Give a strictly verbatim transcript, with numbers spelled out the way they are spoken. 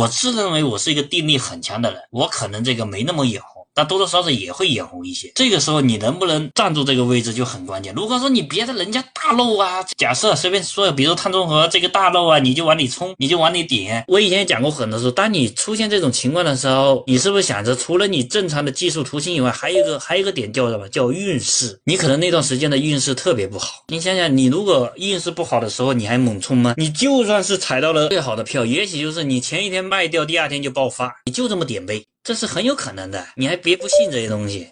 我自认为我是一个定力很强的人，我可能这个没那么眼红，但多多少少也会眼红一些。这个时候你能不能站住这个位置就很关键。如果说你别的人家大漏啊，假设随便说，比如碳中和这个大漏啊，你就往里冲，你就往里点。我以前也讲过很多次，当你出现这种情况的时候，你是不是想着除了你正常的技术图形以外，还有一个还有一个点叫什么？叫运势。你可能那段时间的运势特别不好。你想想，你如果运势不好的时候，你还猛冲吗？你就算是踩到了最好的票，也许就是你前一天卖掉第二天就爆发，你就这么点呗，这是很有可能的，你还别不信这些东西。